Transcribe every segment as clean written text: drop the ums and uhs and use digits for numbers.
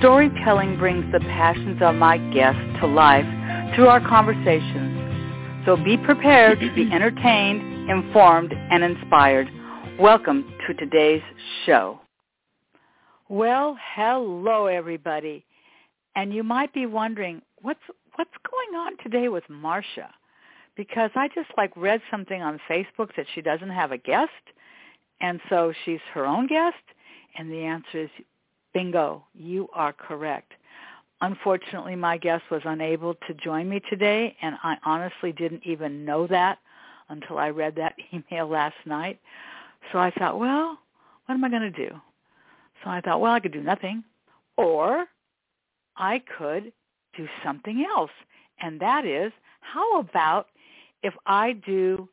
Storytelling brings the passions of my guests to life through our conversations. So be prepared to be entertained, informed, and inspired. Welcome to today's show. Well, hello, everybody. And you might be wondering, what's going on today with Marcia? Because I just read something on Facebook that she doesn't have a guest, and so she's her own guest, and the answer is, bingo, you are correct. Unfortunately, my guest was unable to join me today, and I honestly didn't even know that until I read that email last night. So I thought, well, what am I going to do? So I thought, well, I could do nothing, or I could do something else, and that is, how about if I do,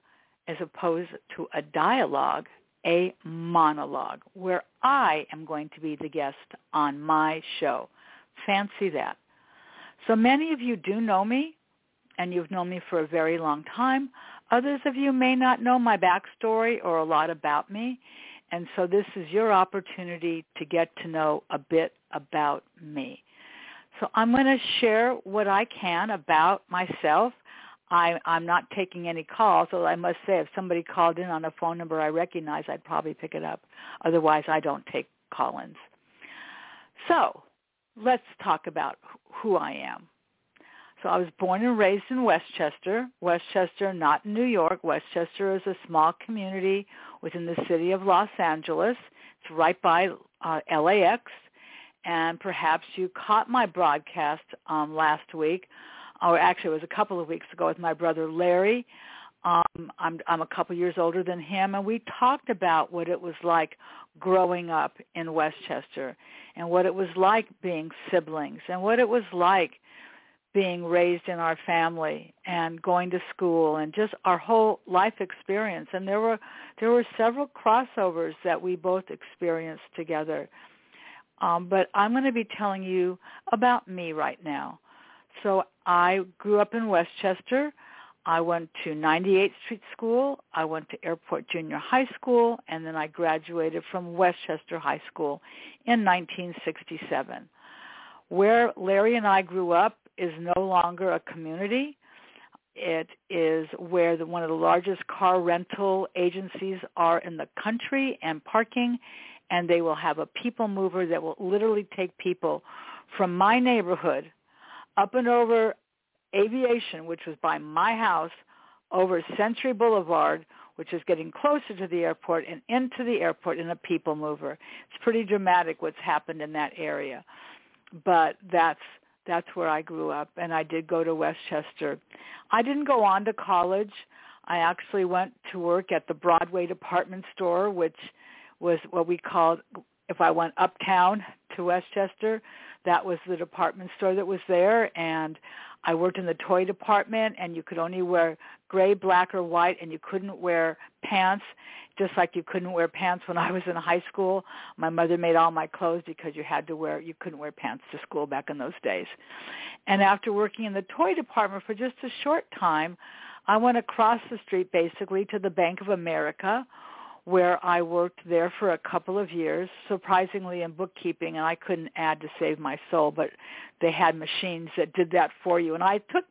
as opposed to a dialogue, a monologue, where I am going to be the guest on my show. Fancy that. So many of you do know me, and you've known me for a very long time. Others of you may not know my backstory or a lot about me, and so this is your opportunity to get to know a bit about me. So I'm going to share what I can about myself. I'm not taking any calls, so I must say if somebody called in on a phone number I recognize, I'd probably pick it up. Otherwise, I don't take call-ins. So let's talk about who I am. So I was born and raised in Westchester. Westchester, not in New York. Westchester is a small community within the city of Los Angeles. It's right by LAX. And perhaps you caught my broadcast last week. Or actually, it was a couple of weeks ago with my brother Larry. I'm a couple years older than him, and we talked about what it was like growing up in Westchester, and what it was like being siblings, and what it was like being raised in our family, and going to school, and just our whole life experience. And there were several crossovers that we both experienced together. But I'm going to be telling you about me right now. So I grew up in Westchester. I went to 98th Street School. I went to Airport Junior High School, and then I graduated from Westchester High School in 1967. Where Larry and I grew up is no longer a community. It is where one of the largest car rental agencies are in the country and parking, and they will have a people mover that will literally take people from my neighborhood up and over Aviation, which was by my house, over Century Boulevard, which is getting closer to the airport, and into the airport in a people mover. It's pretty dramatic what's happened in that area. But that's where I grew up, and I did go to Westchester. I didn't go on to college. I actually went to work at the Broadway department store, which was what we called, if I went uptown to Westchester, that was the department store that was there, and I worked in the toy department, and you could only wear gray, black, or white, and you couldn't wear pants, just like you couldn't wear pants when I was in high school. My mother made all my clothes because you couldn't wear pants to school back in those days. And after working in the toy department for just a short time, I went across the street basically to the Bank of America, where I worked there for a couple of years, surprisingly in bookkeeping, and I couldn't add to save my soul, but they had machines that did that for you. And I took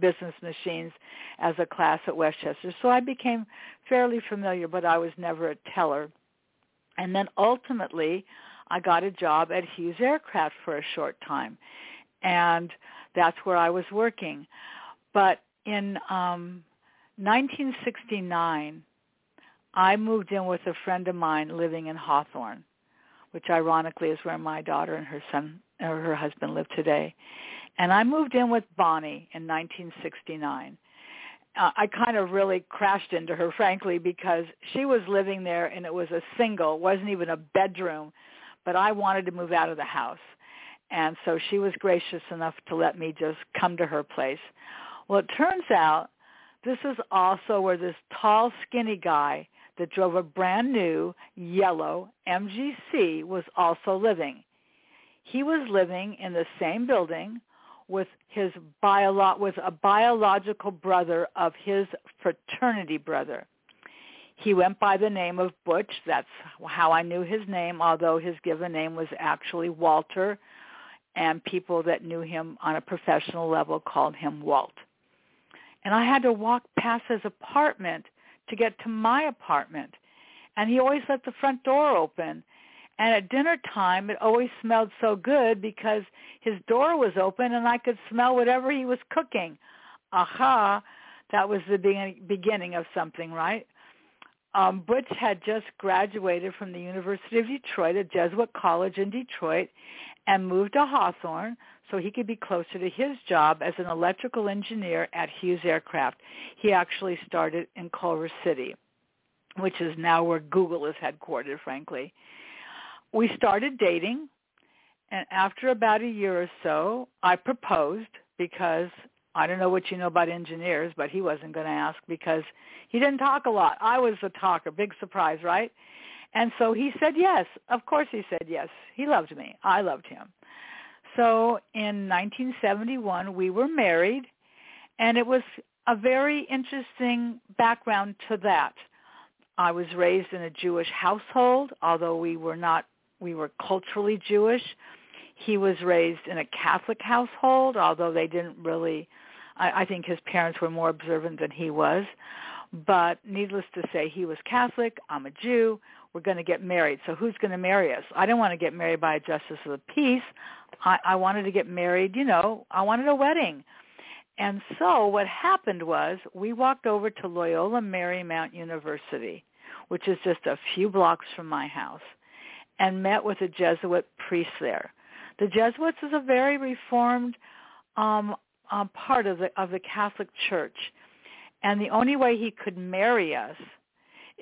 business machines as a class at Westchester, so I became fairly familiar, but I was never a teller. And then ultimately, I got a job at Hughes Aircraft for a short time, and that's where I was working. But in 1969, I moved in with a friend of mine living in Hawthorne, which ironically is where my daughter and her son or her husband live today. And I moved in with Bonnie in 1969. I kind of really crashed into her, frankly, because she was living there and it was a single, wasn't even a bedroom, but I wanted to move out of the house. And so she was gracious enough to let me just come to her place. Well, it turns out this is also where this tall, skinny guy that drove a brand new yellow MGC was also living. He was living in the same building with a biological brother of his fraternity brother. He went by the name of Butch. That's how I knew his name, although his given name was actually Walter, and people that knew him on a professional level called him Walt. And I had to walk past his apartment to get to my apartment, and he always left the front door open. And at dinner time, it always smelled so good because his door was open and I could smell whatever he was cooking. Aha, that was the beginning of something, right? Butch had just graduated from the University of Detroit, a Jesuit college in Detroit, and moved to Hawthorne so he could be closer to his job as an electrical engineer at Hughes Aircraft. He actually started in Culver City, which is now where Google is headquartered, frankly. We started dating, and after about a year or so, I proposed because I don't know what you know about engineers, but he wasn't going to ask because he didn't talk a lot. I was the talker. Big surprise, right? And so he said yes. Of course he said yes. He loved me. I loved him. So in 1971, we were married, and it was a very interesting background to that. I was raised in a Jewish household, although we were culturally Jewish. He was raised in a Catholic household, although they didn't really, I think his parents were more observant than he was. But needless to say, he was Catholic, I'm a Jew, we're going to get married. So who's going to marry us? I didn't want to get married by a justice of the peace. I wanted to get married, I wanted a wedding. And so what happened was we walked over to Loyola Marymount University, which is just a few blocks from my house, and met with a Jesuit priest there. The Jesuits is a very reformed part of the Catholic Church, and the only way he could marry us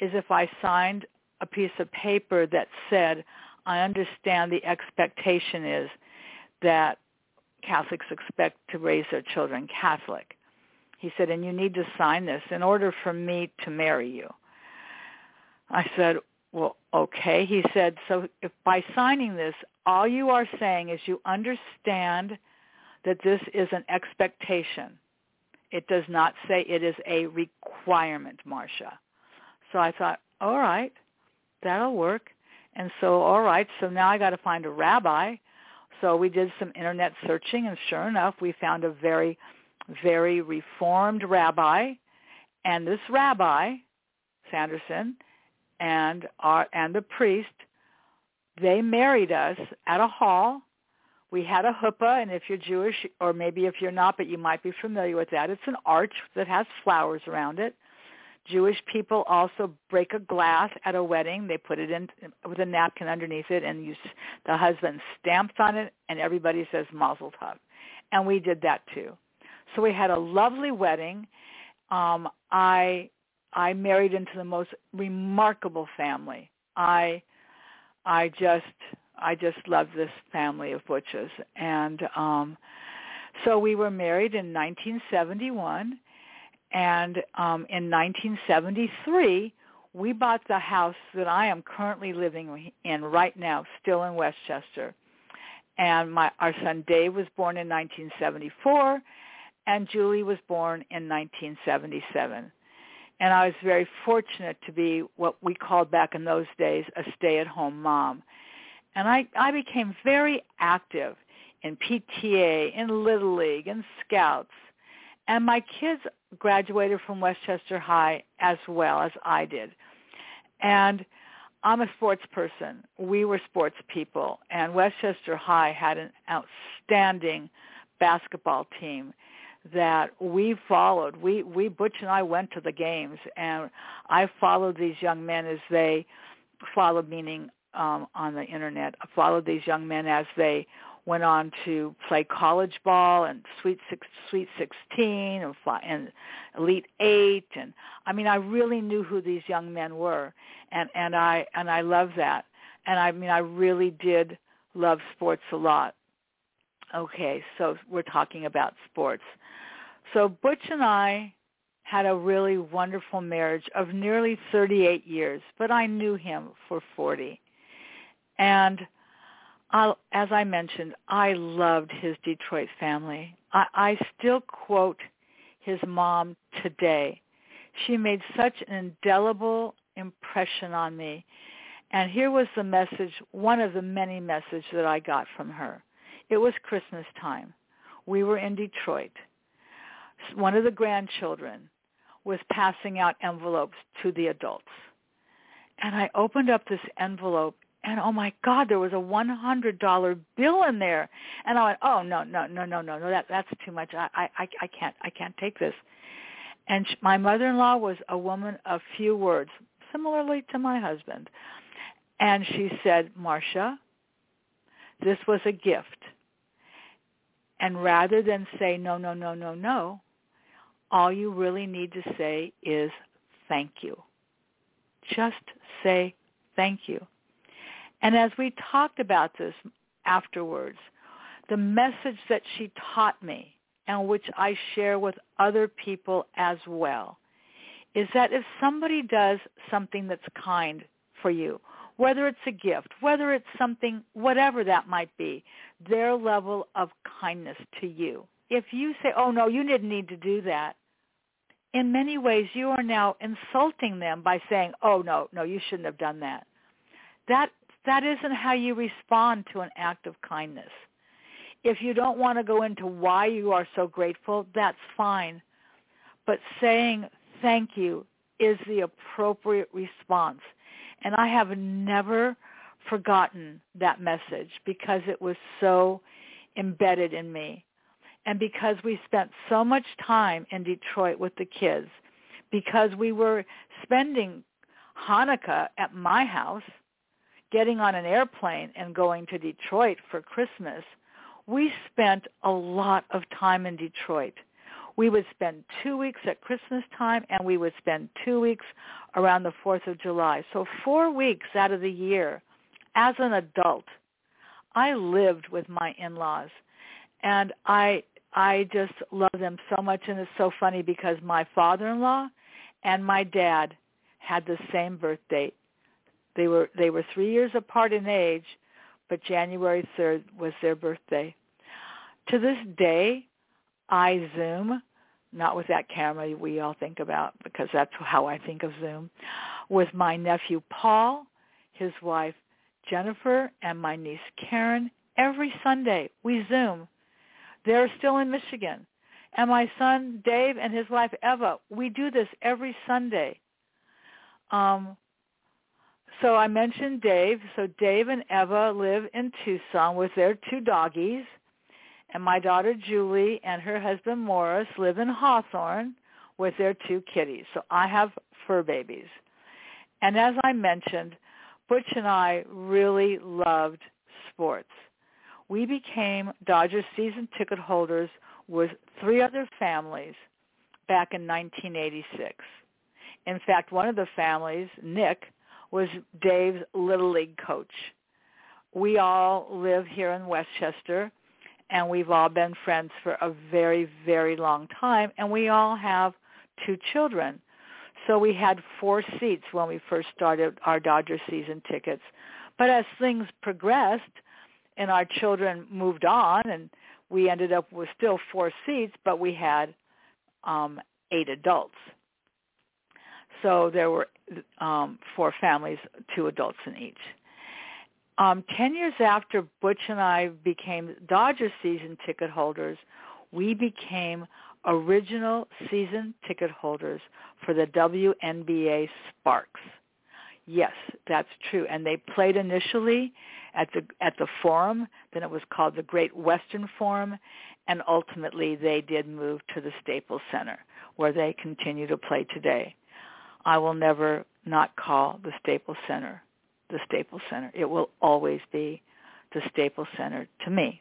is if I signed a piece of paper that said, I understand the expectation is that Catholics expect to raise their children Catholic. He said, and you need to sign this in order for me to marry you. I said, well, okay. He said, so if by signing this, all you are saying is you understand that this is an expectation. It does not say it is a requirement, Marcia. So I thought, all right, that'll work. And so, all right, so now I got to find a rabbi. So we did some internet searching, and sure enough, we found a very, very reformed rabbi. And this rabbi, Sanderson, and the priest, they married us at a hall. We had a huppah, and if you're Jewish, or maybe if you're not, but you might be familiar with that, it's an arch that has flowers around it. Jewish people also break a glass at a wedding. They put it in with a napkin underneath it, and the husband stamps on it, and everybody says Mazel Tov. And we did that too. So we had a lovely wedding. I married into the most remarkable family. I just love this family of Butches. And so we were married in 1971, and in 1973 we bought the house that I am currently living in right now, still in Westchester. And our son Dave was born in 1974, and Julie was born in 1977. And I was very fortunate to be what we called back in those days a stay-at-home mom. And I became very active in PTA, in Little League, in Scouts. And my kids graduated from Westchester High as well as I did. And I'm a sports person. We were sports people. And Westchester High had an outstanding basketball team that we followed. We Butch and I went to the games, and I followed these young men as they followed, meaning on the internet, I followed these young men as they went on to play college ball and Sweet 16 and Elite 8, and I mean I really knew who these young men were, and I loved that, and I mean I really did love sports a lot. Okay, so we're talking about sports. So Butch and I had a really wonderful marriage of nearly 38 years, but I knew him for 40. And as I mentioned, I loved his Detroit family. I still quote his mom today. She made such an indelible impression on me. And here was the message, one of the many messages that I got from her. It was Christmas time. We were in Detroit. One of the grandchildren was passing out envelopes to the adults. And I opened up this envelope, and oh, my God, there was a $100 bill in there. And I went, oh, no, that's too much. I can't take this. And my mother-in-law was a woman of few words, similarly to my husband. And she said, Marcia, this was a gift. And rather than say, no, all you really need to say is thank you. Just say thank you. And as we talked about this afterwards, the message that she taught me, and which I share with other people as well, is that if somebody does something that's kind for you, whether it's a gift, whether it's something, whatever that might be, their level of kindness to you. If you say, oh, no, you didn't need to do that, in many ways you are now insulting them by saying, oh, no, you shouldn't have done that. That isn't how you respond to an act of kindness. If you don't want to go into why you are so grateful, that's fine. But saying thank you is the appropriate response. And I have never forgotten that message because it was so embedded in me. And because we spent so much time in Detroit with the kids, because we were spending Hanukkah at my house, getting on an airplane and going to Detroit for Christmas, we spent a lot of time in Detroit. We would spend 2 weeks at Christmas time, and we would spend 2 weeks around the 4th of July. So 4 weeks out of the year, as an adult, I lived with my in-laws, and I just love them so much. And it's so funny because my father-in-law and my dad had the same birth date. They were 3 years apart in age, but January 3rd was their birthday. To this day, I Zoom, not with that camera we all think about, because that's how I think of Zoom, with my nephew Paul, his wife Jennifer, and my niece Karen. Every Sunday, we Zoom. They're still in Michigan. And my son Dave and his wife Eva, we do this every Sunday. So I mentioned Dave. So Dave and Eva live in Tucson with their two doggies. And my daughter Julie and her husband Morris live in Hawthorne with their two kitties. So I have fur babies. And as I mentioned, Butch and I really loved sports. We became Dodgers season ticket holders with three other families back in 1986. In fact, one of the families, Nick, was Dave's Little League coach. We all live here in Westchester, and we've all been friends for a very, very long time, and we all have two children. So we had four seats when we first started our Dodger season tickets. But as things progressed and our children moved on, and we ended up with still four seats, but we had 8 adults. So there were 4 families, 2 adults in each. 10 years after Butch and I became Dodger season ticket holders, we became original season ticket holders for the WNBA Sparks. Yes, that's true. And they played initially at the Forum, then it was called the Great Western Forum, and ultimately they did move to the Staples Center, where they continue to play today. I will never not call the Staples Center the Staples Center. It will always be the Staples Center to me.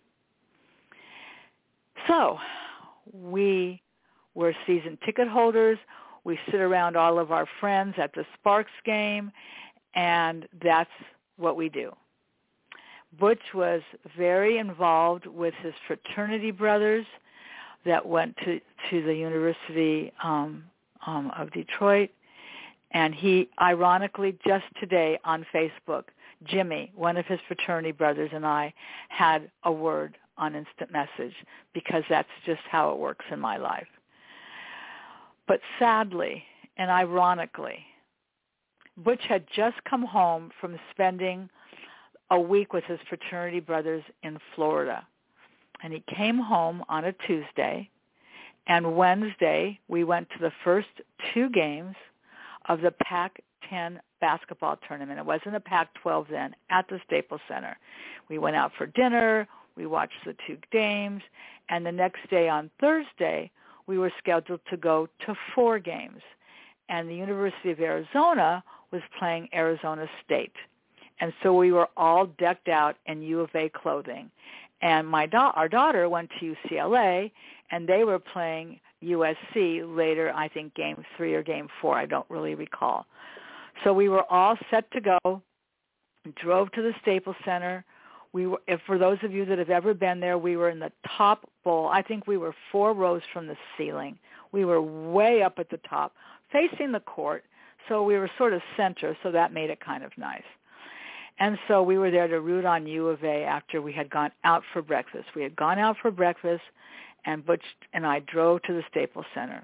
So we were season ticket holders. We sit around all of our friends at the Sparks game, and that's what we do. Butch was very involved with his fraternity brothers that went to the University of Detroit. And he, ironically, just today on Facebook, Jimmy, one of his fraternity brothers, and I had a word on instant message, because that's just how it works in my life. But sadly and ironically, Butch had just come home from spending a week with his fraternity brothers in Florida. And he came home on a Tuesday, and Wednesday we went to the first two games of the Pac-10 basketball tournament. It wasn't a Pac-12 then, at the Staples Center. We went out for dinner, we watched the two games, and the next day on Thursday, we were scheduled to go to four games. And the University of Arizona was playing Arizona State. And so we were all decked out in U of A clothing. And our daughter went to UCLA, and they were playing USC later, I think game 3 or game 4, I don't really recall. So we were all set to go, drove to the Staples Center. For those of you that have ever been there, we were in the top bowl. I think we were 4 rows from the ceiling. We were way up at the top, facing the court, so we were sort of center, so that made it kind of nice. And so we were there to root on U of A after we had gone out for breakfast. We had gone out for breakfast, and Butch and I drove to the Staples Center.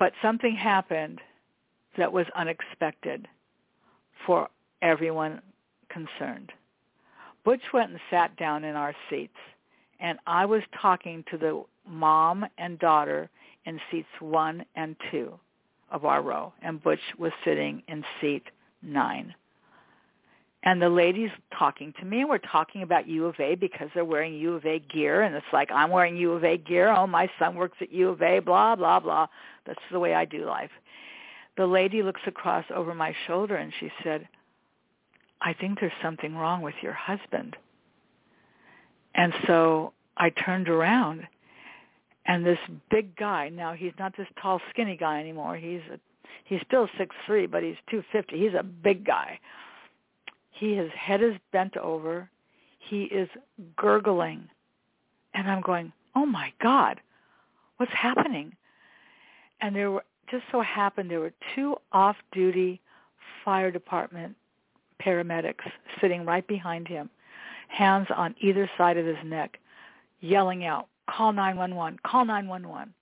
But something happened that was unexpected for everyone concerned. Butch went and sat down in our seats, and I was talking to the mom and daughter in seats 1 and 2 of our row, and Butch was sitting in seat 9. And the lady's talking to me, and we're talking about U of A because they're wearing U of A gear, and it's like, I'm wearing U of A gear, oh, my son works at U of A, blah, blah, blah. That's the way I do life. The lady looks across over my shoulder, and she said, I think there's something wrong with your husband. And so I turned around, and this big guy, now he's not this tall, skinny guy anymore. He's still 6'3", but he's 250. He's a big guy. His head is bent over. He is gurgling. And I'm going, oh, my God, what's happening? And there were 2 off-duty fire department paramedics sitting right behind him, hands on either side of his neck, yelling out, call 911, call 911.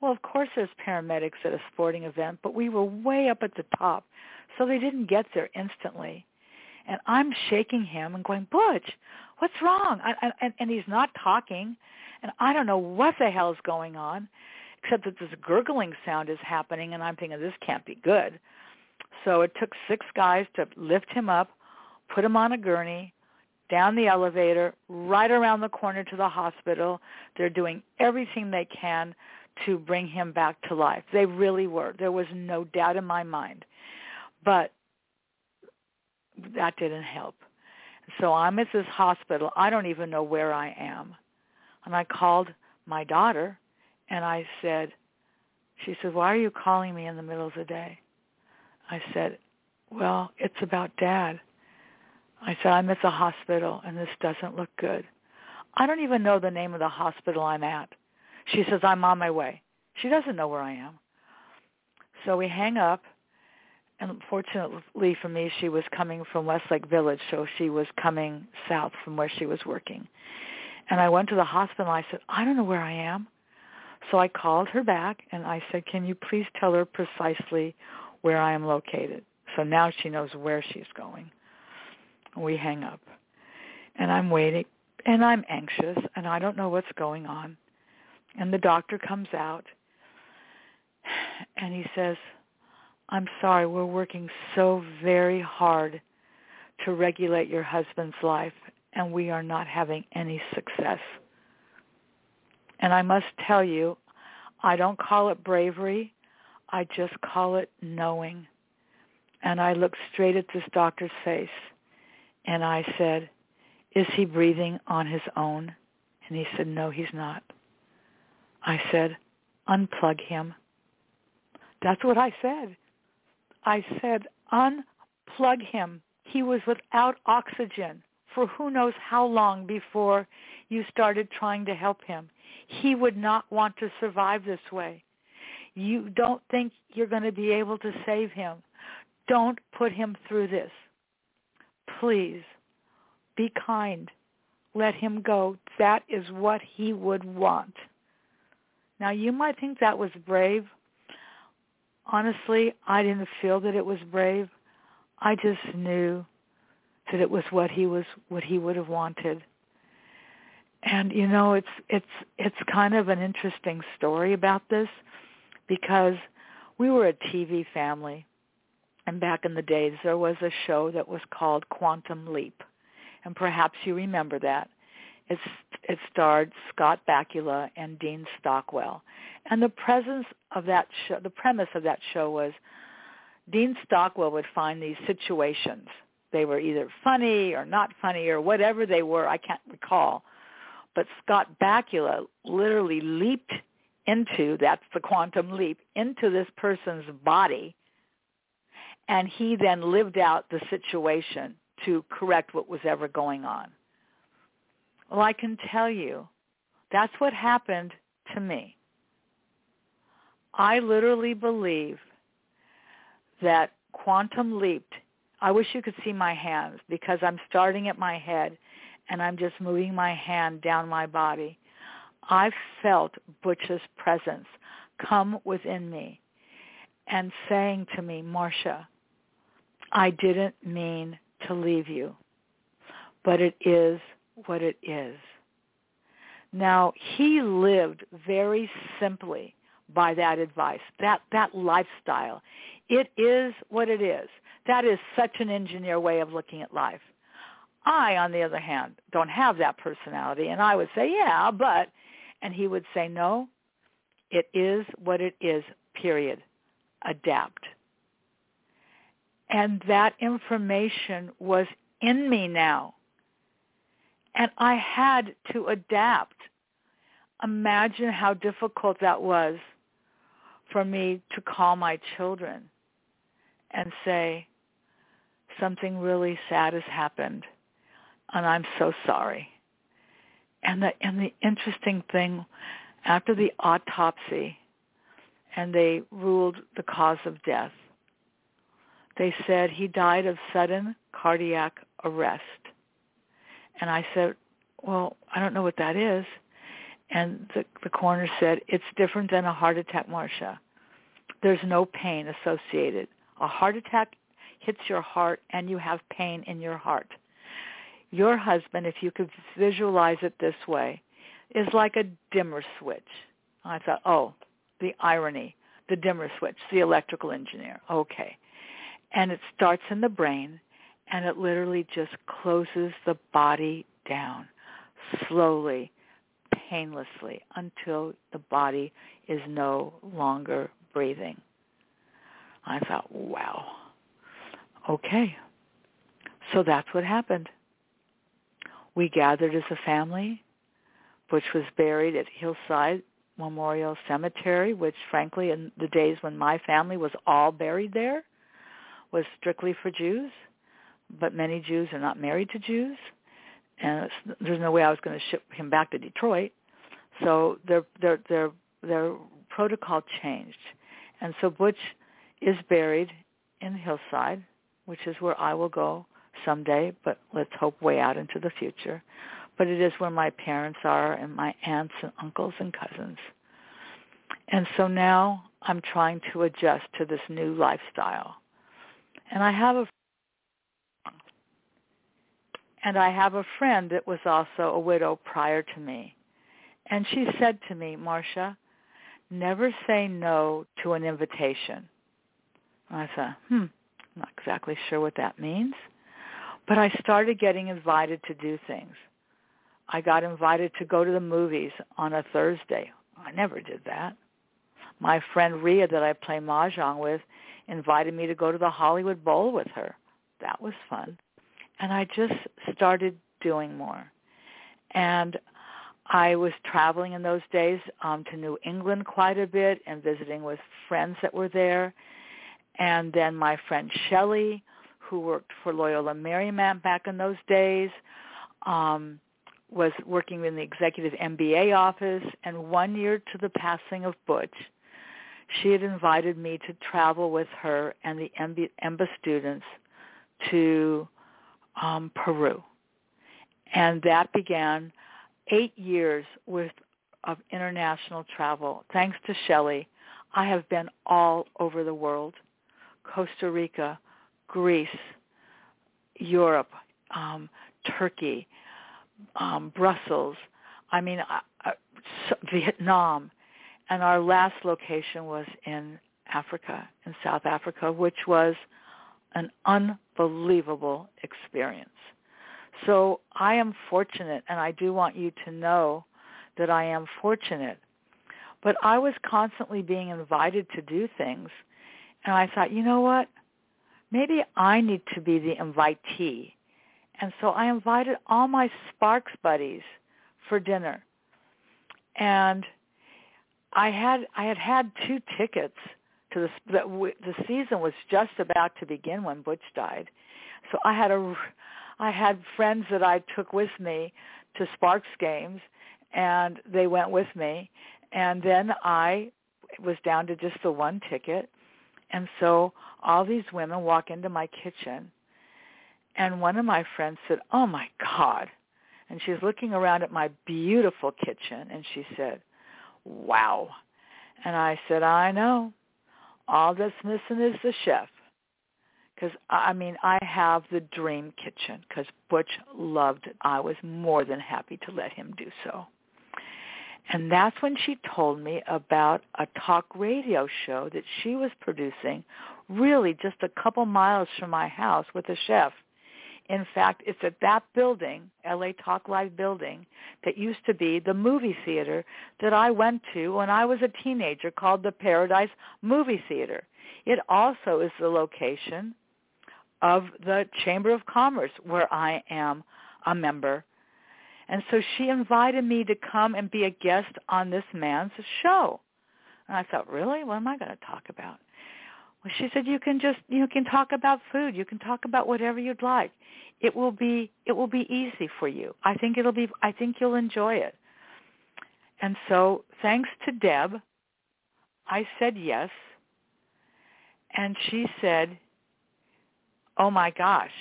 Well, of course there's paramedics at a sporting event, but we were way up at the top, so they didn't get there instantly. And I'm shaking him and going, Butch, what's wrong? And he's not talking. And I don't know what the hell's going on, except that this gurgling sound is happening. And I'm thinking, this can't be good. So it took 6 guys to lift him up, put him on a gurney, down the elevator, right around the corner to the hospital. They're doing everything they can to bring him back to life. They really were. There was no doubt in my mind. But that didn't help. So I'm at this hospital. I don't even know where I am. And I called my daughter, and I said, she said, why are you calling me in the middle of the day? I said, well, it's about Dad. I said, I'm at the hospital, and this doesn't look good. I don't even know the name of the hospital I'm at. She says, I'm on my way. She doesn't know where I am. So we hang up. And fortunately for me, she was coming from Westlake Village, so she was coming south from where she was working. And I went to the hospital, and I said, I don't know where I am. So I called her back, and I said, can you please tell her precisely where I am located? So now she knows where she's going. We hang up. And I'm waiting, and I'm anxious, and I don't know what's going on. And the doctor comes out, and he says, I'm sorry, we're working so very hard to regulate your husband's life, and we are not having any success. And I must tell you, I don't call it bravery. I just call it knowing. And I looked straight at this doctor's face, and I said, is he breathing on his own? And he said, no, he's not. I said, unplug him. That's what I said. I said, unplug him. he was without oxygen for who knows how long before you started trying to help him. He would not want to survive this way. You don't think you're going to be able to save him. Don't put him through this. Please, be kind. Let him go. That is what he would want. Now, you might think that was brave. Honestly, I didn't feel that it was brave. I just knew that it was what he would have wanted. And you know, it's kind of an interesting story about this, because we were a TV family, and back in the days there was a show that was called Quantum Leap, and perhaps you remember that. It starred Scott Bakula and Dean Stockwell, and the premise of that show was Dean Stockwell would find these situations. They were either funny or not funny or whatever they were, I can't recall. But Scott Bakula literally leaped into, that's the quantum leap, into this person's body, and he then lived out the situation to correct what was ever going on. Well, I can tell you, that's what happened to me. I literally believe that quantum leaped. I wish you could see my hands, because I'm starting at my head and I'm just moving my hand down my body. I felt Butch's presence come within me and saying to me, Marcia, I didn't mean to leave you, but it is what it is. Now, he lived very simply by that advice, that lifestyle. It is what it is. That is such an engineer way of looking at life. I, on the other hand, don't have that personality, and I would say, yeah, but, and he would say, no, it is what it is, period. Adapt. And that information was in me now, and I had to adapt. Imagine how difficult that was for me to call my children and say, something really sad has happened, and I'm so sorry. And the interesting thing, after the autopsy, and they ruled the cause of death, they said he died of sudden cardiac arrest. And I said, well, I don't know what that is. And the coroner said, it's different than a heart attack, Marcia. There's no pain associated. A heart attack hits your heart and you have pain in your heart. Your husband, if you could visualize it this way, is like a dimmer switch. I thought, oh, the irony, the dimmer switch, the electrical engineer. Okay. And it starts in the brain, and it literally just closes the body down slowly, painlessly, until the body is no longer breathing. I thought, wow, okay. So that's what happened. We gathered as a family, which was buried at Hillside Memorial Cemetery, which frankly in the days when my family was all buried there was strictly for Jews, but many Jews are not married to Jews, and there's no way I was going to ship him back to Detroit. So their protocol changed. And so Butch is buried in Hillside, which is where I will go someday, but let's hope way out into the future. But it is where my parents are, and my aunts and uncles and cousins. And so now I'm trying to adjust to this new lifestyle. And I have a friend that was also a widow prior to me. And she said to me, Marcia, never say no to an invitation. I thought, I'm not exactly sure what that means. But I started getting invited to do things. I got invited to go to the movies on a Thursday. I never did that. My friend Rhea that I play mahjong with invited me to go to the Hollywood Bowl with her. That was fun. And I just started doing more. And I was traveling in those days to New England quite a bit and visiting with friends that were there. And then my friend Shelley, who worked for Loyola Marymount back in those days, was working in the executive MBA office, and 1 year to the passing of Butch, she had invited me to travel with her and the EMBA students to Peru. And that began 8 years worth of international travel. Thanks to Shelley, I have been all over the world, Costa Rica, Greece, Europe, Turkey, Brussels, Vietnam, and our last location was in Africa, in South Africa, which was an unbelievable experience. So I am fortunate, and I do want you to know that I am fortunate. But I was constantly being invited to do things, and I thought, you know what? Maybe I need to be the invitee. And so I invited all my Sparks buddies for dinner. And I had 2 tickets to the season was just about to begin when Butch died. So I had friends that I took with me to Sparks games, and they went with me. And then I was down to just the 1 ticket. And so all these women walk into my kitchen, and one of my friends said, "Oh, my God." And she's looking around at my beautiful kitchen, and she said, "Wow." And I said, "I know. All that's missing is the chef." Because, I have the dream kitchen, because Butch loved it. I was more than happy to let him do so. And that's when she told me about a talk radio show that she was producing really just a couple miles from my house with a chef. In fact, it's at that building, LA Talk Live building, that used to be the movie theater that I went to when I was a teenager, called the Paradise Movie Theater. It also is the location of the Chamber of Commerce, where I am a member. And so she invited me to come and be a guest on this man's show. And I thought, really? What am I going to talk about? Well, she said, you can talk about food. You can talk about whatever you'd like. It will be easy for you. I think you'll enjoy it. And so, thanks to Deb, I said yes. And she said, "Oh my gosh,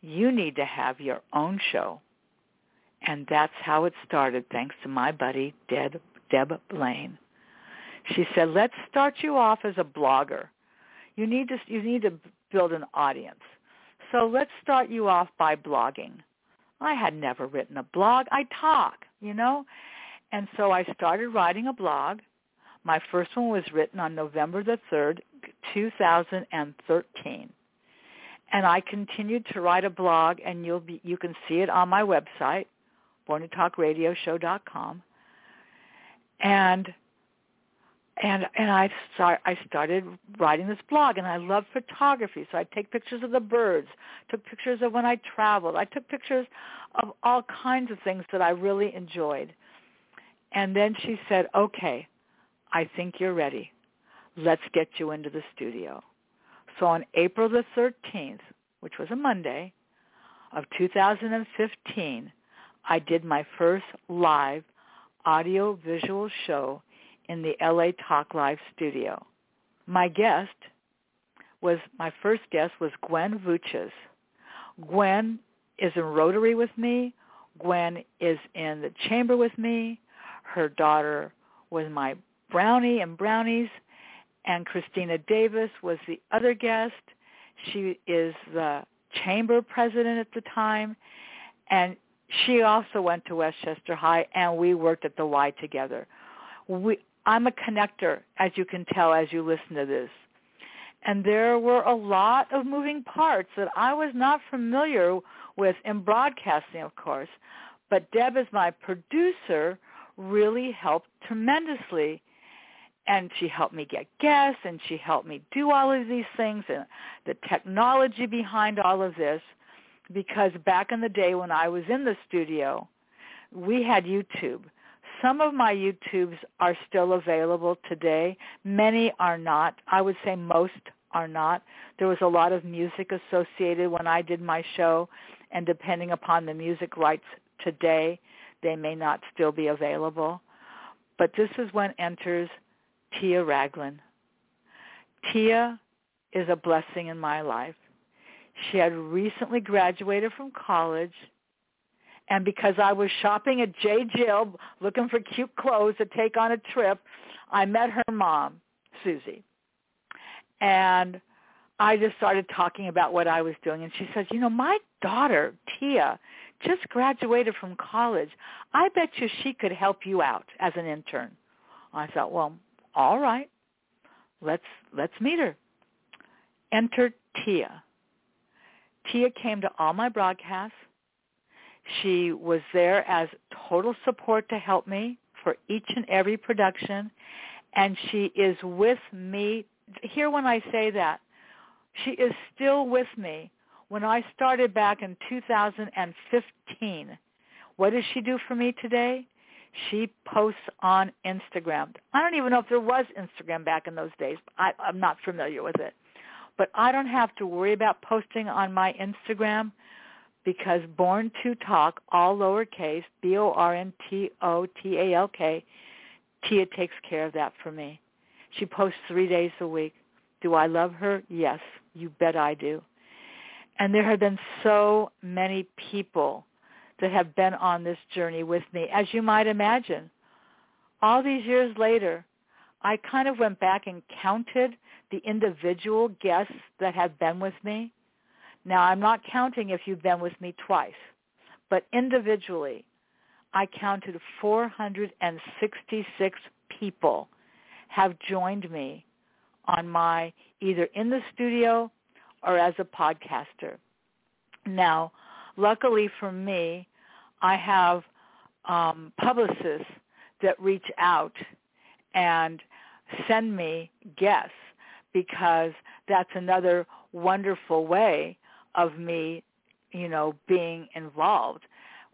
you need to have your own show." And that's how it started, thanks to my buddy, Deb Blaine. She said, "Let's start you off as a blogger. You need to build an audience. So let's start you off by blogging." I had never written a blog. I talk, And so I started writing a blog. My first one was written on November the 3rd, 2013. And I continued to write a blog, and you can see it on my website, borntotalkradioshow.com. And I started writing this blog, and I loved photography, so I'd take pictures of the birds, took pictures of when I traveled. I took pictures of all kinds of things that I really enjoyed. And then she said, "Okay, I think you're ready. Let's get you into the studio." So on April the 13th, which was a Monday, of 2015, I did my first live audio-visual show in the LA Talk Live studio. My first guest was Gwen Vuches. Gwen is in Rotary with me. Gwen is in the Chamber with me. Her daughter was my brownie and brownies. And Christina Davis was the other guest. She is the Chamber president at the time. And she also went to Westchester High, and we worked at the Y together. I'm a connector, as you can tell as you listen to this. And there were a lot of moving parts that I was not familiar with in broadcasting, of course. But Deb, as my producer, really helped tremendously. And she helped me get guests, and she helped me do all of these things, and the technology behind all of this, because back in the day when I was in the studio, we had YouTube. Some of my YouTubes are still available today. Many are not. I would say most are not. There was a lot of music associated when I did my show, and depending upon the music rights today, they may not still be available. But this is when enters Tia Raglan. Tia is a blessing in my life. She had recently graduated from college, and because I was shopping at J. Jill looking for cute clothes to take on a trip, I met her mom, Susie. And I just started talking about what I was doing. And she said, you know, my daughter, Tia, just graduated from college. I bet you she could help you out as an intern. I thought, well, all right. Let's meet her. Enter Tia. Tia came to all my broadcasts. She was there as total support to help me for each and every production. And she is with me. Hear when I say that. She is still with me. When I started back in 2015, what does she do for me today? She posts on Instagram. I don't even know if there was Instagram back in those days. I'm not familiar with it. But I don't have to worry about posting on my Instagram because Born to Talk, all lowercase, BornToTalk, Tia takes care of that for me. She posts 3 days a week. Do I love her? Yes, you bet I do. And there have been so many people that have been on this journey with me, as you might imagine. All these years later, I kind of went back and counted the individual guests that have been with me. Now, I'm not counting if you've been with me twice, but individually, I counted 466 people have joined me on my either in the studio or as a podcaster. Now, luckily for me, I have publicists that reach out and send me guests because that's another wonderful way of me, you know, being involved.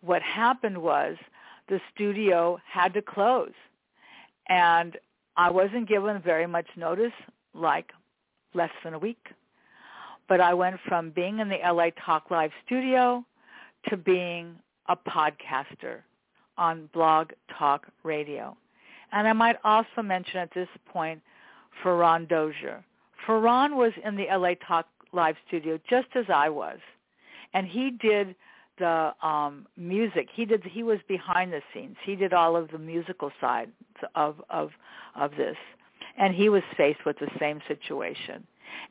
What happened was the studio had to close, and I wasn't given very much notice, like less than a week. But I went from being in the LA Talk Live studio to being a podcaster on Blog Talk Radio. And I might also mention at this point Ferran Dozier. Ferran was in the LA Talk Live studio just as I was. And he did the music. He was behind the scenes. He did all of the musical side of this. And he was faced with the same situation.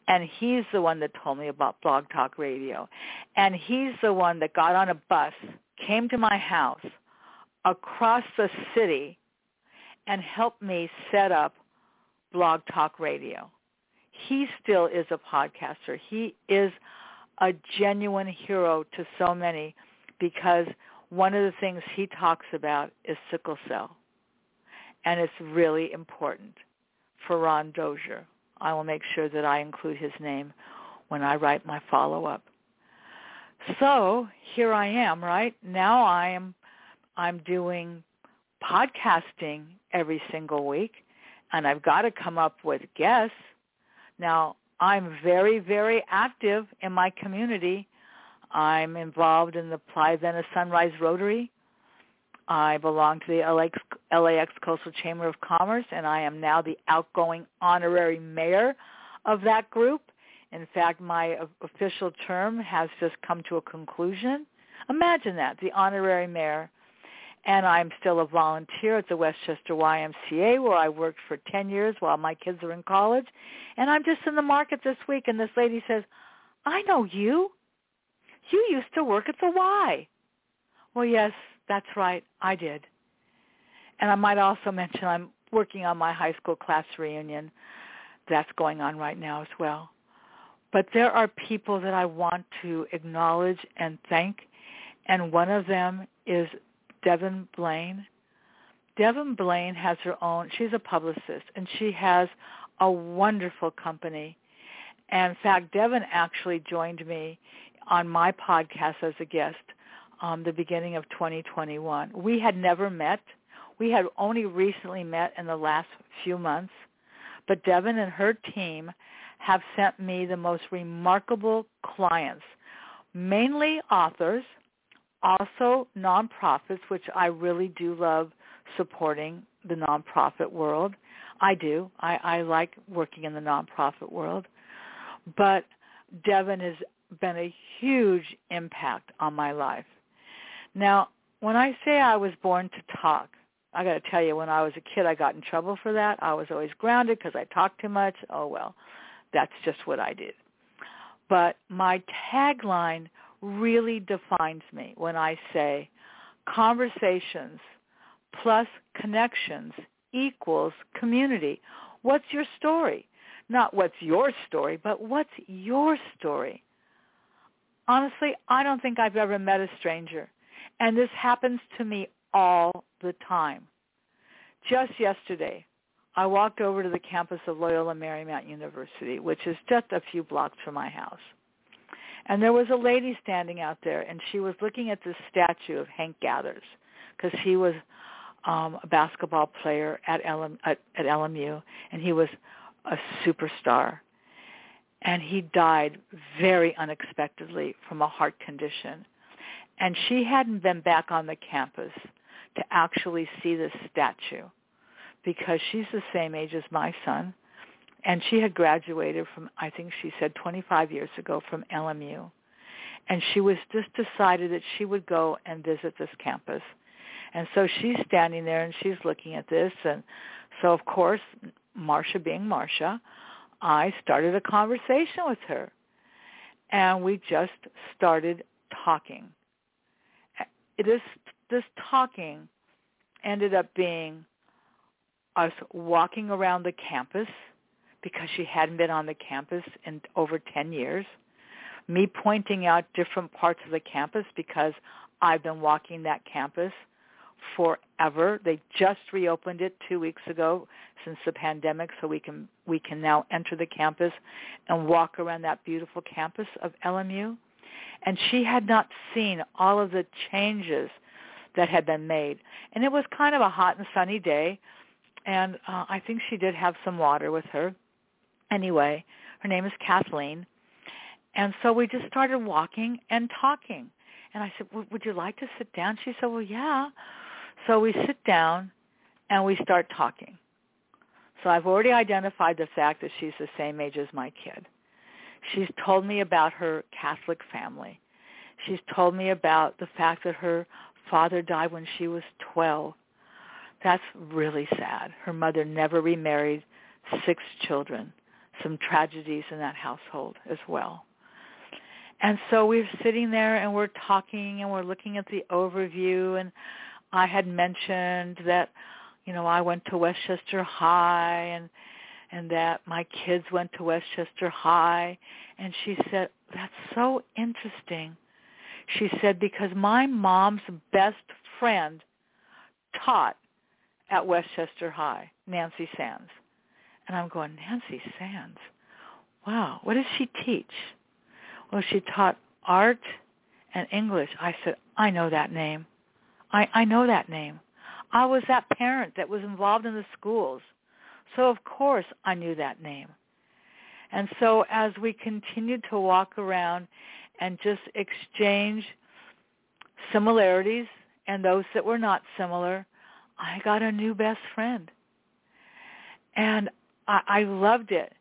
And he's the one that told me about Blog Talk Radio. And he's the one that got on a bus, came to my house across the city, and helped me set up Blog Talk Radio. He still is a podcaster. He is a genuine hero to so many because one of the things he talks about is sickle cell. And it's really important. Ferran Dozier. I will make sure that I include his name when I write my follow-up. So here I am, right? Now I'm doing podcasting every single week, and I've got to come up with guests. Now, I'm very, very active in my community. I'm involved in the Playa Vena Sunrise Rotary. I belong to the LAX Coastal Chamber of Commerce, and I am now the outgoing honorary mayor of that group. In fact, my official term has just come to a conclusion. Imagine that, the honorary mayor. And I'm still a volunteer at the Westchester YMCA, where I worked for 10 years while my kids are in college. And I'm just in the market this week, and this lady says, I know you. You used to work at the Y. Well, yes. That's right, I did. And I might also mention I'm working on my high school class reunion. That's going on right now as well. But there are people that I want to acknowledge and thank, and one of them is Devin Blaine. Devin Blaine has her own, she's a publicist, and she has a wonderful company. And in fact, Devin actually joined me on my podcast as a guest. The beginning of 2021. We had never met. We had only recently met in the last few months. But Devin and her team have sent me the most remarkable clients, mainly authors, also nonprofits, which I really do love supporting the nonprofit world. I do. I like working in the nonprofit world. But Devin has been a huge impact on my life. Now, when I say I was born to talk, I got to tell you, when I was a kid, I got in trouble for that. I was always grounded because I talked too much. Oh, well, that's just what I did. But my tagline really defines me when I say conversations plus connections equals community. What's your story? Not what's your story, but what's your story? Honestly, I don't think I've ever met a stranger. And this happens to me all the time. Just yesterday, I walked over to the campus of Loyola Marymount University, which is just a few blocks from my house. And there was a lady standing out there, and she was looking at this statue of Hank Gathers, because he was a basketball player at LMU, and he was a superstar. And he died very unexpectedly from a heart condition. And she hadn't been back on the campus to actually see this statue because she's the same age as my son. And she had graduated from, I think she said 25 years ago from LMU. And she was just decided that she would go and visit this campus. And so she's standing there and she's looking at this. And so, of course, Marcia being Marcia, I started a conversation with her. And we just started talking. This talking ended up being us walking around the campus because she hadn't been on the campus in over 10 years, me pointing out different parts of the campus because I've been walking that campus forever. They just reopened it 2 weeks ago since the pandemic, so we can now enter the campus and walk around that beautiful campus of LMU. And she had not seen all of the changes that had been made. And it was kind of a hot and sunny day, and I think she did have some water with her. Anyway, her name is Kathleen. And so we just started walking and talking. And I said, would you like to sit down? She said, well, yeah. So we sit down, and we start talking. So I've already identified the fact that she's the same age as my kid. She's told me about her Catholic family. She's told me about the fact that her father died when she was 12. That's really sad. Her mother never remarried, 6 children, some tragedies in that household as well. And so we're sitting there and we're talking and we're looking at the overview, and I had mentioned that, you know, I went to Westchester High and that my kids went to Westchester High. And she said, that's so interesting. She said, because my mom's best friend taught at Westchester High, Nancy Sands. And I'm going, Nancy Sands? Wow, what did she teach? Well, she taught art and English. I said, I know that name. I know that name. I was that parent that was involved in the schools. So, of course, I knew that name. And so as we continued to walk around and just exchange similarities and those that were not similar, I got a new best friend. And I loved it.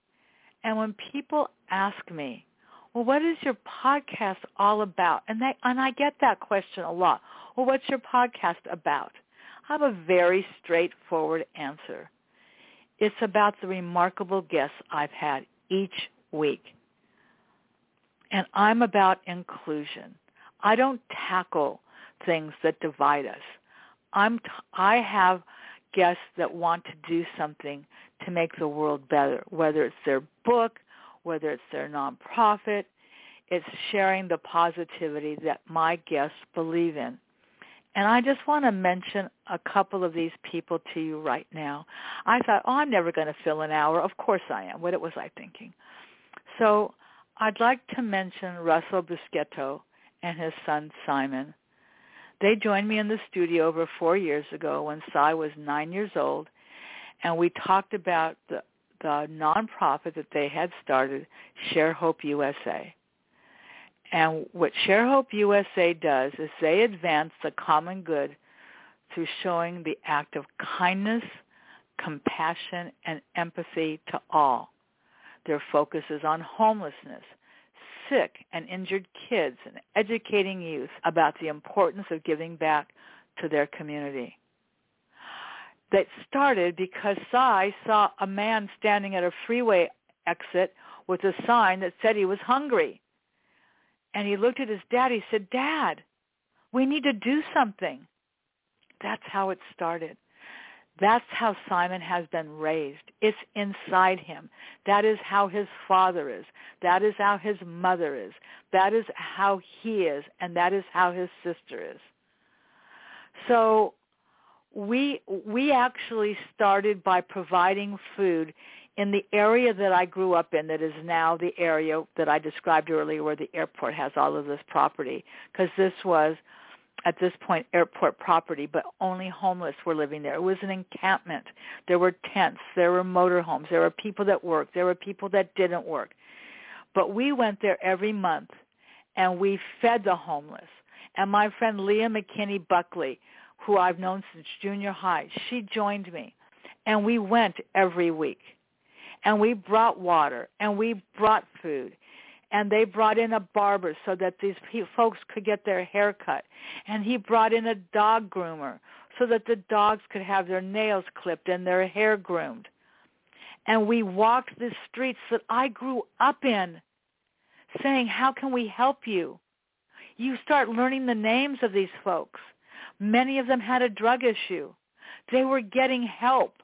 And when people ask me, well, what is your podcast all about? And I get that question a lot. Well, what's your podcast about? I have a very straightforward answer. It's about the remarkable guests I've had each week. And I'm about inclusion. I don't tackle things that divide us. I have guests that want to do something to make the world better, whether it's their book, whether it's their nonprofit. It's sharing the positivity that my guests believe in. And I just want to mention a couple of these people to you right now. I thought, oh, I'm never going to fill an hour. Of course I am. What was I thinking? So I'd like to mention Russell Buschetto and his son, Simon. They joined me in the studio over 4 years ago when Si was 9 years old, and we talked about the, the nonprofit that they had started, Share Hope USA. And what Share Hope USA does is they advance the common good through showing the act of kindness, compassion, and empathy to all. Their focus is on homelessness, sick and injured kids, and educating youth about the importance of giving back to their community. That started because Cy saw a man standing at a freeway exit with a sign that said he was hungry. And he looked at his dad. He said, "Dad, we need to do something." That's how it started. That's how Simon has been raised. It's inside him. That is how his father is. That is how his mother is. That is how he is. And that is how his sister is. So we actually started by providing food in the area that I grew up in, that is now the area that I described earlier where the airport has all of this property, because this was, at this point, airport property, but only homeless were living there. It was an encampment. There were tents. There were motorhomes. There were people that worked. There were people that didn't work. But we went there every month, and we fed the homeless. And my friend Leah McKinney Buckley, who I've known since junior high, she joined me, and we went every week. And we brought water, and we brought food, and they brought in a barber so that these folks could get their hair cut, and he brought in a dog groomer so that the dogs could have their nails clipped and their hair groomed. And we walked the streets that I grew up in saying, "How can we help you?" You start learning the names of these folks. Many of them had a drug issue. They were getting help.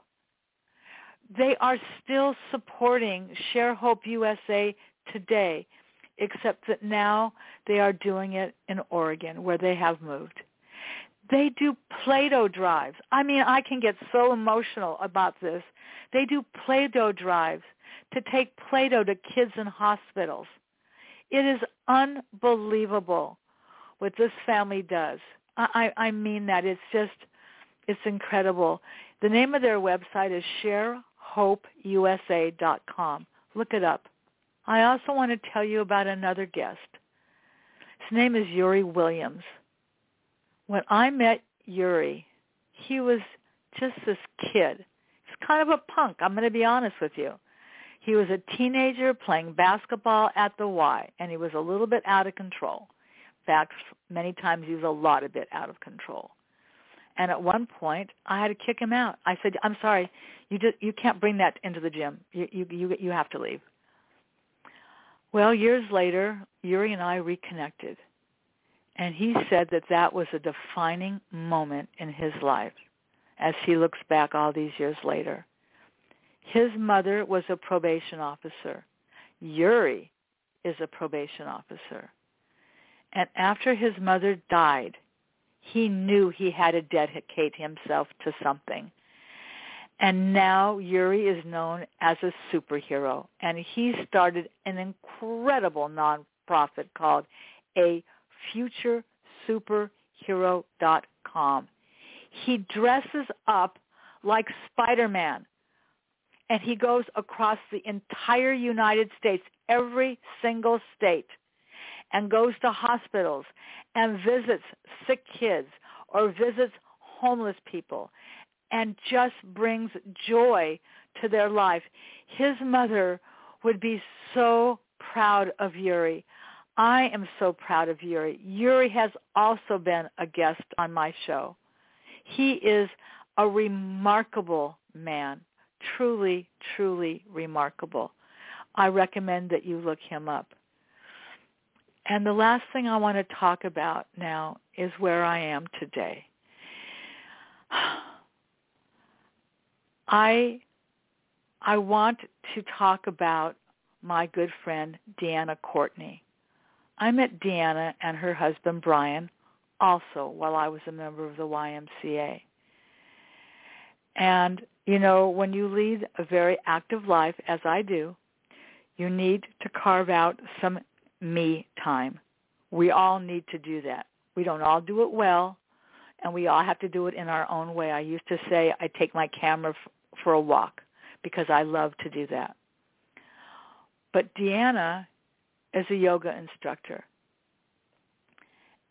They are still supporting Share Hope USA today, except that now they are doing it in Oregon, where they have moved. They do Play-Doh drives. I mean, I can get so emotional about this. They do Play-Doh drives to take Play-Doh to kids in hospitals. It is unbelievable what this family does. I mean that. It's incredible. The name of their website is sharehopeusa.com. Look it up. I also want to tell you about another guest. His name is Yuri Williams. When I met Yuri, he was just this kid. He's kind of a punk, I'm going to be honest with you. He was a teenager playing basketball at the Y, and he was a little bit out of control. In fact, many times he was a lot of bit out of control. And at one point, I had to kick him out. I said, "I'm sorry, you can't bring that into the gym. You have to leave." Well, years later, Yuri and I reconnected, and he said that was a defining moment in his life as he looks back all these years later. His mother was a probation officer. Yuri is a probation officer. And after his mother died, he knew he had to dedicate himself to something. And now Yuri is known as a superhero, and he started an incredible nonprofit called afuturesuperhero.com. He dresses up like Spider-Man, and he goes across the entire United States, every single state, and goes to hospitals and visits sick kids or visits homeless people and just brings joy to their life. His mother would be so proud of Yuri. I am so proud of Yuri. Yuri has also been a guest on my show. He is a remarkable man, truly, truly remarkable. I recommend that you look him up. And the last thing I want to talk about now is where I am today. I want to talk about my good friend, Deanna Courtney. I met Deanna and her husband, Brian, also while I was a member of the YMCA. And, you know, when you lead a very active life, as I do, you need to carve out some me time. We all need to do that. We don't all do it well, and we all have to do it in our own way. I used to say I take my camera for a walk because I love to do that. But Deanna is a yoga instructor.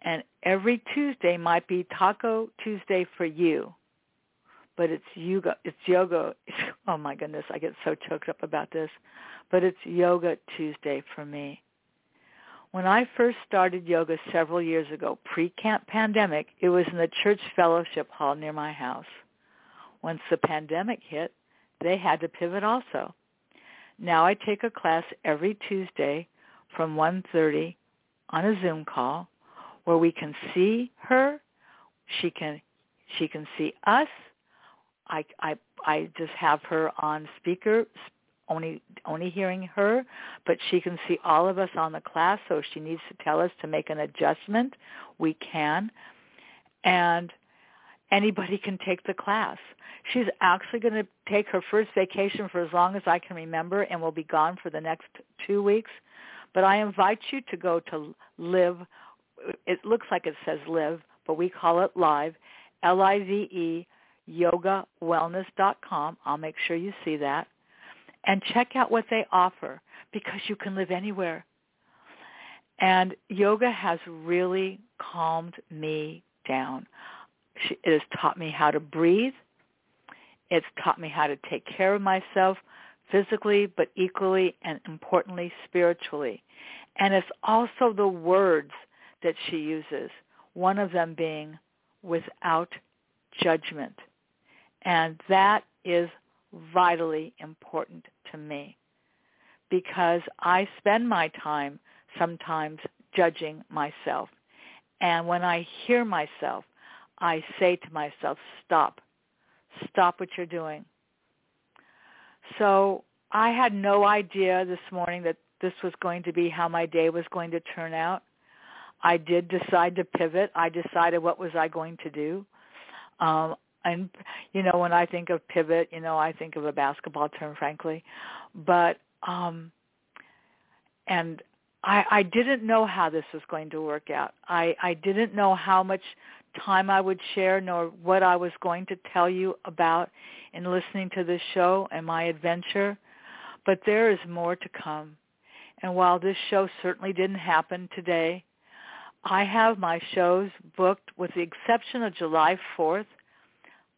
And every Tuesday might be Taco Tuesday for you, but it's yoga. It's yoga. Oh, my goodness, I get so choked up about this. But it's Yoga Tuesday for me. When I first started yoga several years ago, pre-pandemic, it was in the church fellowship hall near my house. Once the pandemic hit, they had to pivot also. Now I take a class every Tuesday from 1:30 on a Zoom call where we can see her, she can see us. I just have her on speaker, only hearing her, but she can see all of us on the class, so if she needs to tell us to make an adjustment, we can. And anybody can take the class. She's actually going to take her first vacation for as long as I can remember and will be gone for the next 2 weeks. But I invite you to go to Live. It looks like it says Live, but we call it Live, Live, yogawellness.com. I'll make sure you see that. And check out what they offer, because you can live anywhere. And yoga has really calmed me down. It has taught me how to breathe. It's taught me how to take care of myself physically, but equally and importantly, spiritually. And it's also the words that she uses, one of them being without judgment. And that is vitally important to me, because I spend my time sometimes judging myself. And when I hear myself, I say to myself, stop. Stop what you're doing. So I had no idea this morning that this was going to be how my day was going to turn out. I did decide to pivot. I decided what was I going to do. And, you know, when I think of pivot, you know, I think of a basketball term, frankly. But, and I didn't know how this was going to work out. I didn't know how much time I would share, nor what I was going to tell you about in listening to this show and my adventure. But there is more to come. And while this show certainly didn't happen today, I have my shows booked, with the exception of July 4th.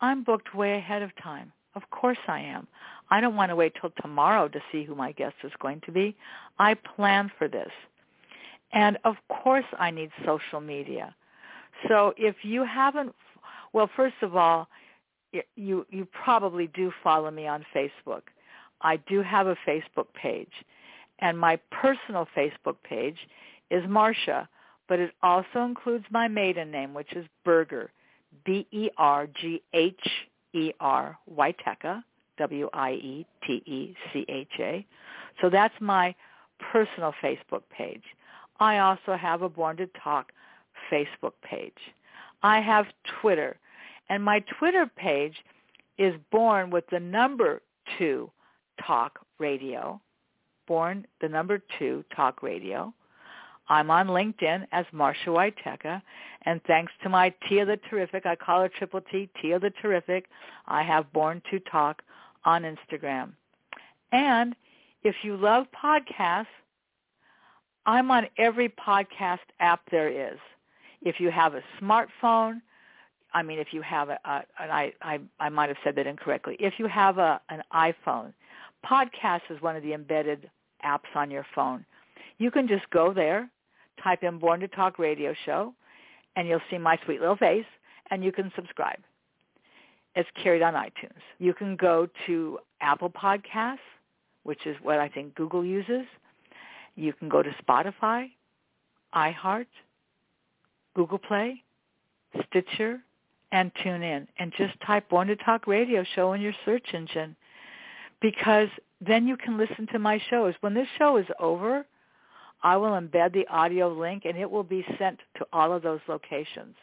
I'm booked way ahead of time. Of course I am. I don't want to wait till tomorrow to see who my guest is going to be. I plan for this. And of course I need social media. So if you haven't, well, first of all, you probably do follow me on Facebook. I do have a Facebook page. And my personal Facebook page is Marcia, but it also includes my maiden name, which is Berger, Bergher, Witecha, Wiettecha. So that's my personal Facebook page. I also have a Born to Talk Facebook page. I have Twitter, and my Twitter page is Born with the number 2 Talk Radio. Born the number 2 Talk Radio. I'm on LinkedIn as Marcia Wiettecha, and thanks to my Tia the Terrific, I call her Triple T, Tia the Terrific, I have Born to Talk on Instagram. And if you love podcasts, I'm on every podcast app there is. If you have a smartphone, I mean, if you have I might have said that incorrectly. If you have an iPhone, podcast is one of the embedded apps on your phone. You can just go there, type in Born to Talk Radio Show, and you'll see my sweet little face, and you can subscribe. It's carried on iTunes. You can go to Apple Podcasts, which is what I think Google uses. You can go to Spotify, iHeart, Google Play, Stitcher, and TuneIn. And just type Born to Talk Radio Show in your search engine, because then you can listen to my shows. When this show is over, I will embed the audio link, and it will be sent to all of those locations.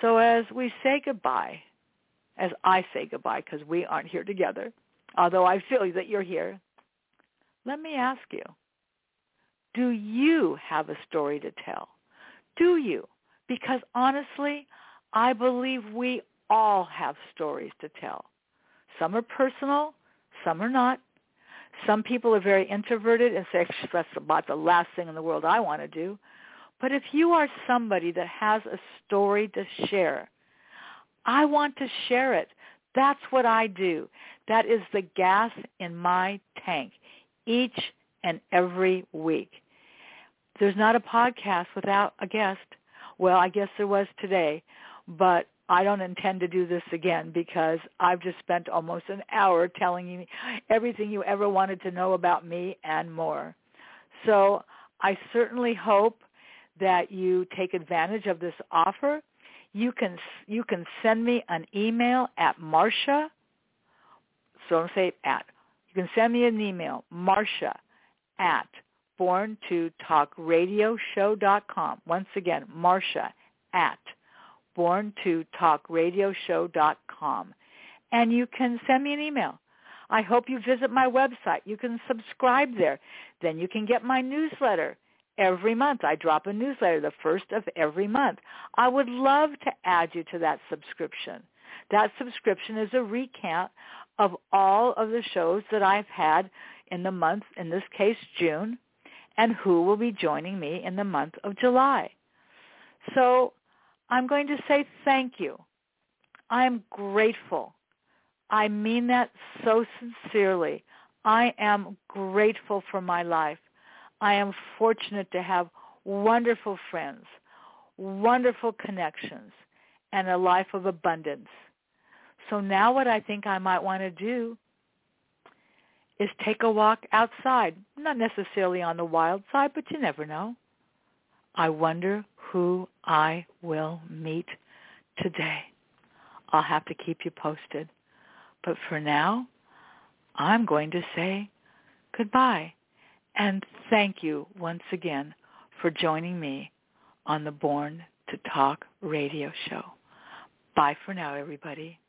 So as we say goodbye, as I say goodbye, because we aren't here together, although I feel that you're here, let me ask you, do you have a story to tell? Do you? Because honestly, I believe we all have stories to tell. Some are personal, Some are not. Some people are very introverted and say, that's about the last thing in the world I want to do. But if you are somebody that has a story to share, I want to share it. That's what I do. That is the gas in my tank each and every week. There's not a podcast without a guest. Well, I guess there was today, but I don't intend to do this again because I've just spent almost an hour telling you everything you ever wanted to know about me and more. So I certainly hope that you take advantage of this offer. You can send me an email at Marcia. So don't say at. You can send me an email, Marcia at borntotalkradioshow.com. Once again, Marcia at borntotalkradioshow.com. And you can send me an email. I hope you visit my website. You can subscribe there. Then you can get my newsletter. Every month, I drop a newsletter, the first of every month. I would love to add you to that subscription. That subscription is a recount of all of the shows that I've had in the month, in this case, June, and who will be joining me in the month of July. So I'm going to say thank you. I am grateful. I mean that so sincerely. I am grateful for my life. I am fortunate to have wonderful friends, wonderful connections, and a life of abundance. So now what I think I might want to do is take a walk outside, not necessarily on the wild side, but you never know. I wonder who I will meet today. I'll have to keep you posted. But for now, I'm going to say goodbye. And thank you once again for joining me on the Born to Talk Radio Show. Bye for now, everybody.